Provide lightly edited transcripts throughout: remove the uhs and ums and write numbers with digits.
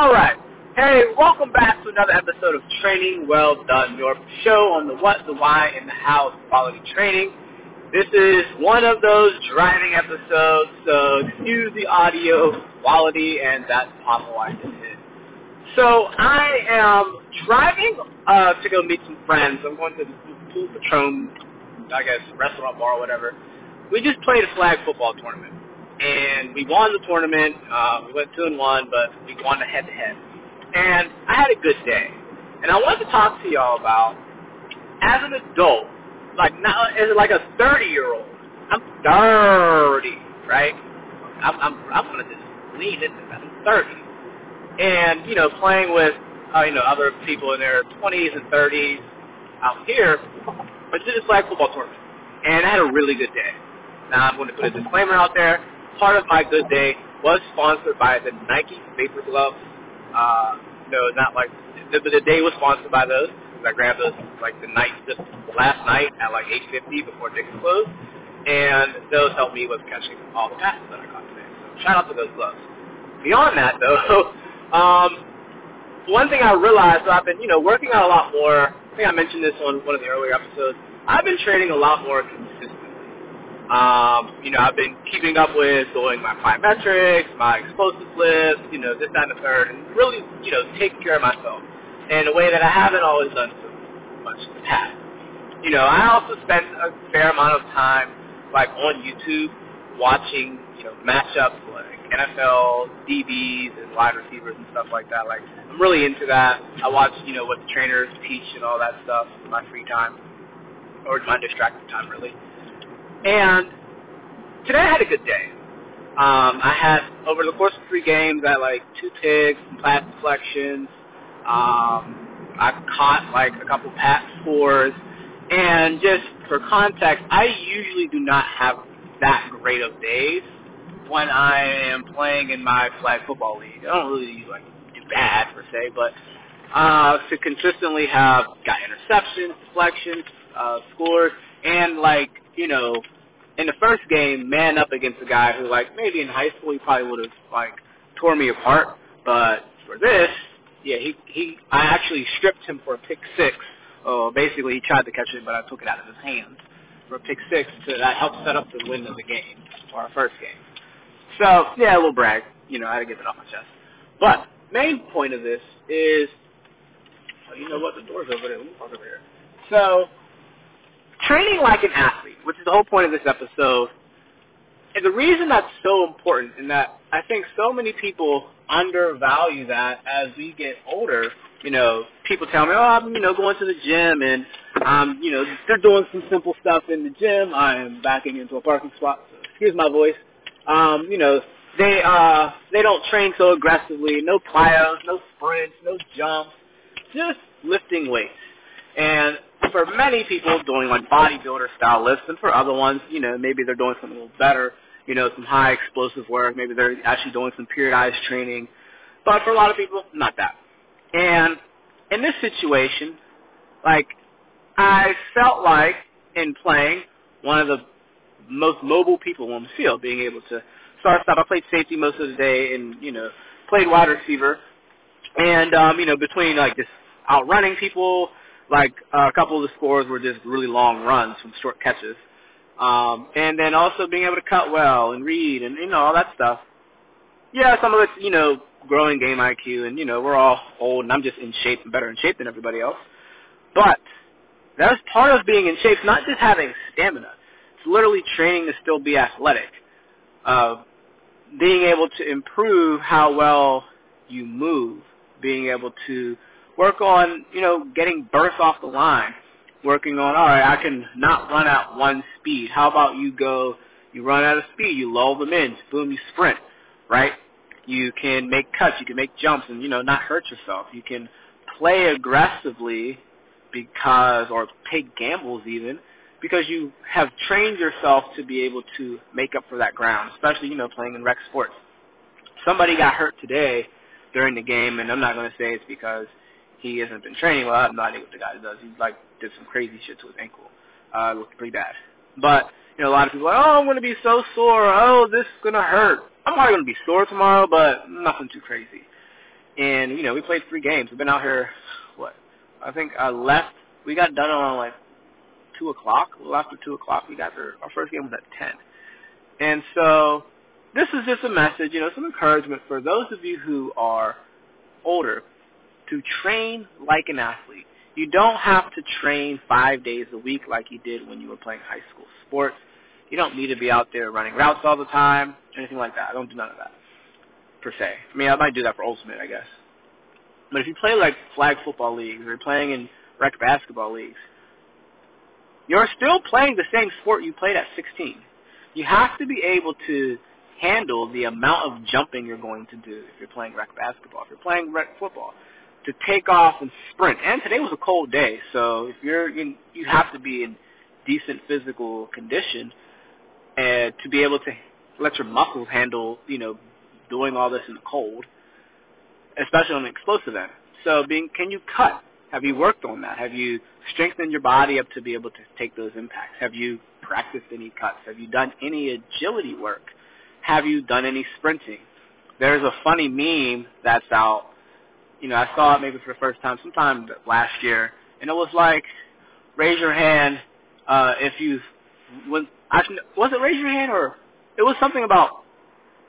All right. Hey, welcome back to another episode of Training Well Done, your show on the what, the why, and the how of quality training. This is one of those driving episodes, so excuse the audio quality, and that's possible why this is. So I am driving to go meet some friends. I'm going to the Pool Patron, I guess, restaurant, bar, whatever. We just played a flag football tournament, and we won the tournament. We went 2-1, but we won a head-to-head. And I had a good day. And I wanted to talk to y'all about, as an adult, like a 30-year-old. I'm 30, right? I'm going to just lean into that. I'm 30. And, you know, playing with, other people in their 20s and 30s out here, I did this flag football tournament. And I had a really good day. Now, I'm going to put a disclaimer out there. Part of my good day was sponsored by the Nike Vapor Gloves. The day was sponsored by those. I grabbed those the night, just last night at 8:50 before Dick's closed, and those helped me with catching all the passes that I caught today. So shout out to those gloves. Beyond that, though, one thing I realized, so I've been working out a lot more. I think I mentioned this on one of the earlier episodes. I've been training a lot more consistently. I've been keeping up with doing my plyometrics, my explosive lifts, this, that, and the third, and really, taking care of myself in a way that I haven't always done so much in the past. I also spent a fair amount of time, on YouTube, watching, matchups like NFL, DBs, and wide receivers and stuff like that. I'm really into that. I watch, what the trainers teach and all that stuff in my free time, or my distracted time, really. And today I had a good day. I had, over the course of 3 games, I had, 2 picks, some pass deflections. I caught a couple pass fours, and just for context, I usually do not have that great of days when I am playing in my flag football league. I don't really do bad per se, but to consistently have got interceptions, deflections, scores, and in the first game, man up against a guy who maybe in high school he probably would have tore me apart, but for this. Yeah, I actually stripped him for a pick six. Oh, basically, he tried to catch it, but I took it out of his hands for a pick six. So that helped set up the win of the game, or our first game. So, yeah, a little brag. I had to get that off my chest. But main point of this is, you know what, the door's over there. Let me walk over here. So, training like an athlete, which is the whole point of this episode, and the reason that's so important, and that I think so many people undervalue that as we get older, people tell me, oh, I'm, going to the gym, and I'm, they're doing some simple stuff in the gym. I am backing into a parking spot. Excuse my voice. They don't train so aggressively. No plyos, no sprints, no jumps. Just lifting weights. And for many people, doing bodybuilder style lifts, and for other ones, maybe they're doing something a little better, some high explosive work. Maybe they're actually doing some periodized training. But for a lot of people, not that. And in this situation, I felt like in playing, one of the most mobile people on the field, being able to start, stop. I played safety most of the day and, played wide receiver. And, between, just outrunning people, a couple of the scores were just really long runs from short catches. And then also being able to cut well and read and, all that stuff. Yeah, some of it's, growing game IQ and, we're all old and I'm just in shape and better in shape than everybody else. But that's part of being in shape, not just having stamina. It's literally training to still be athletic. Being able to improve how well you move, being able to work on, getting bursts off the line, working on, all right, I can not run at one speed. How about you run at a speed, you lull them in, boom, you sprint, right? You can make cuts, you can make jumps and, not hurt yourself. You can play aggressively or take gambles even because you have trained yourself to be able to make up for that ground, especially, playing in rec sports. Somebody got hurt today during the game, and I'm not going to say it's because he hasn't been training well. I have no idea what the guy does. He, did some crazy shit to his ankle. It looked pretty bad. But, a lot of people are like, oh, I'm going to be so sore. Oh, this is going to hurt. I'm probably going to be sore tomorrow, but nothing too crazy. And, you know, we played 3 games. We've been out here, what, I think I left. We got done around, like, 2 o'clock. A little after 2 o'clock. We got there. Our first game was at 10. And so this is just a message, you know, some encouragement for those of you who are older to train like an athlete. You don't have to train 5 days a week like you did when you were playing high school sports. You don't need to be out there running routes all the time, anything like that. I don't do none of that, per se. I mean, I might do that for Ultimate, I guess. But if you play, like, flag football leagues or you're playing in rec basketball leagues, you're still playing the same sport you played at 16. You have to be able to handle the amount of jumping you're going to do if you're playing rec basketball, if you're playing rec football, to take off and sprint. And today was a cold day, so if you have to be in decent physical condition to be able to let your muscles handle, you know, doing all this in the cold, especially on an explosive end. So can you cut? Have you worked on that? Have you strengthened your body up to be able to take those impacts? Have you practiced any cuts? Have you done any agility work? Have you done any sprinting? There's a funny meme that's out. You know, I saw it maybe for the first time sometime last year, and it was like, raise your hand if you've was it raise your hand, or it was something about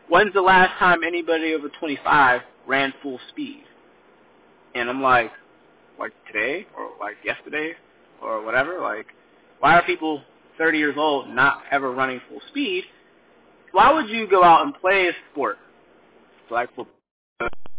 when's the last time anybody over 25 ran full speed? And I'm like today or like yesterday or whatever, like, why are people 30 years old not ever running full speed? Why would you go out and play a sport like football?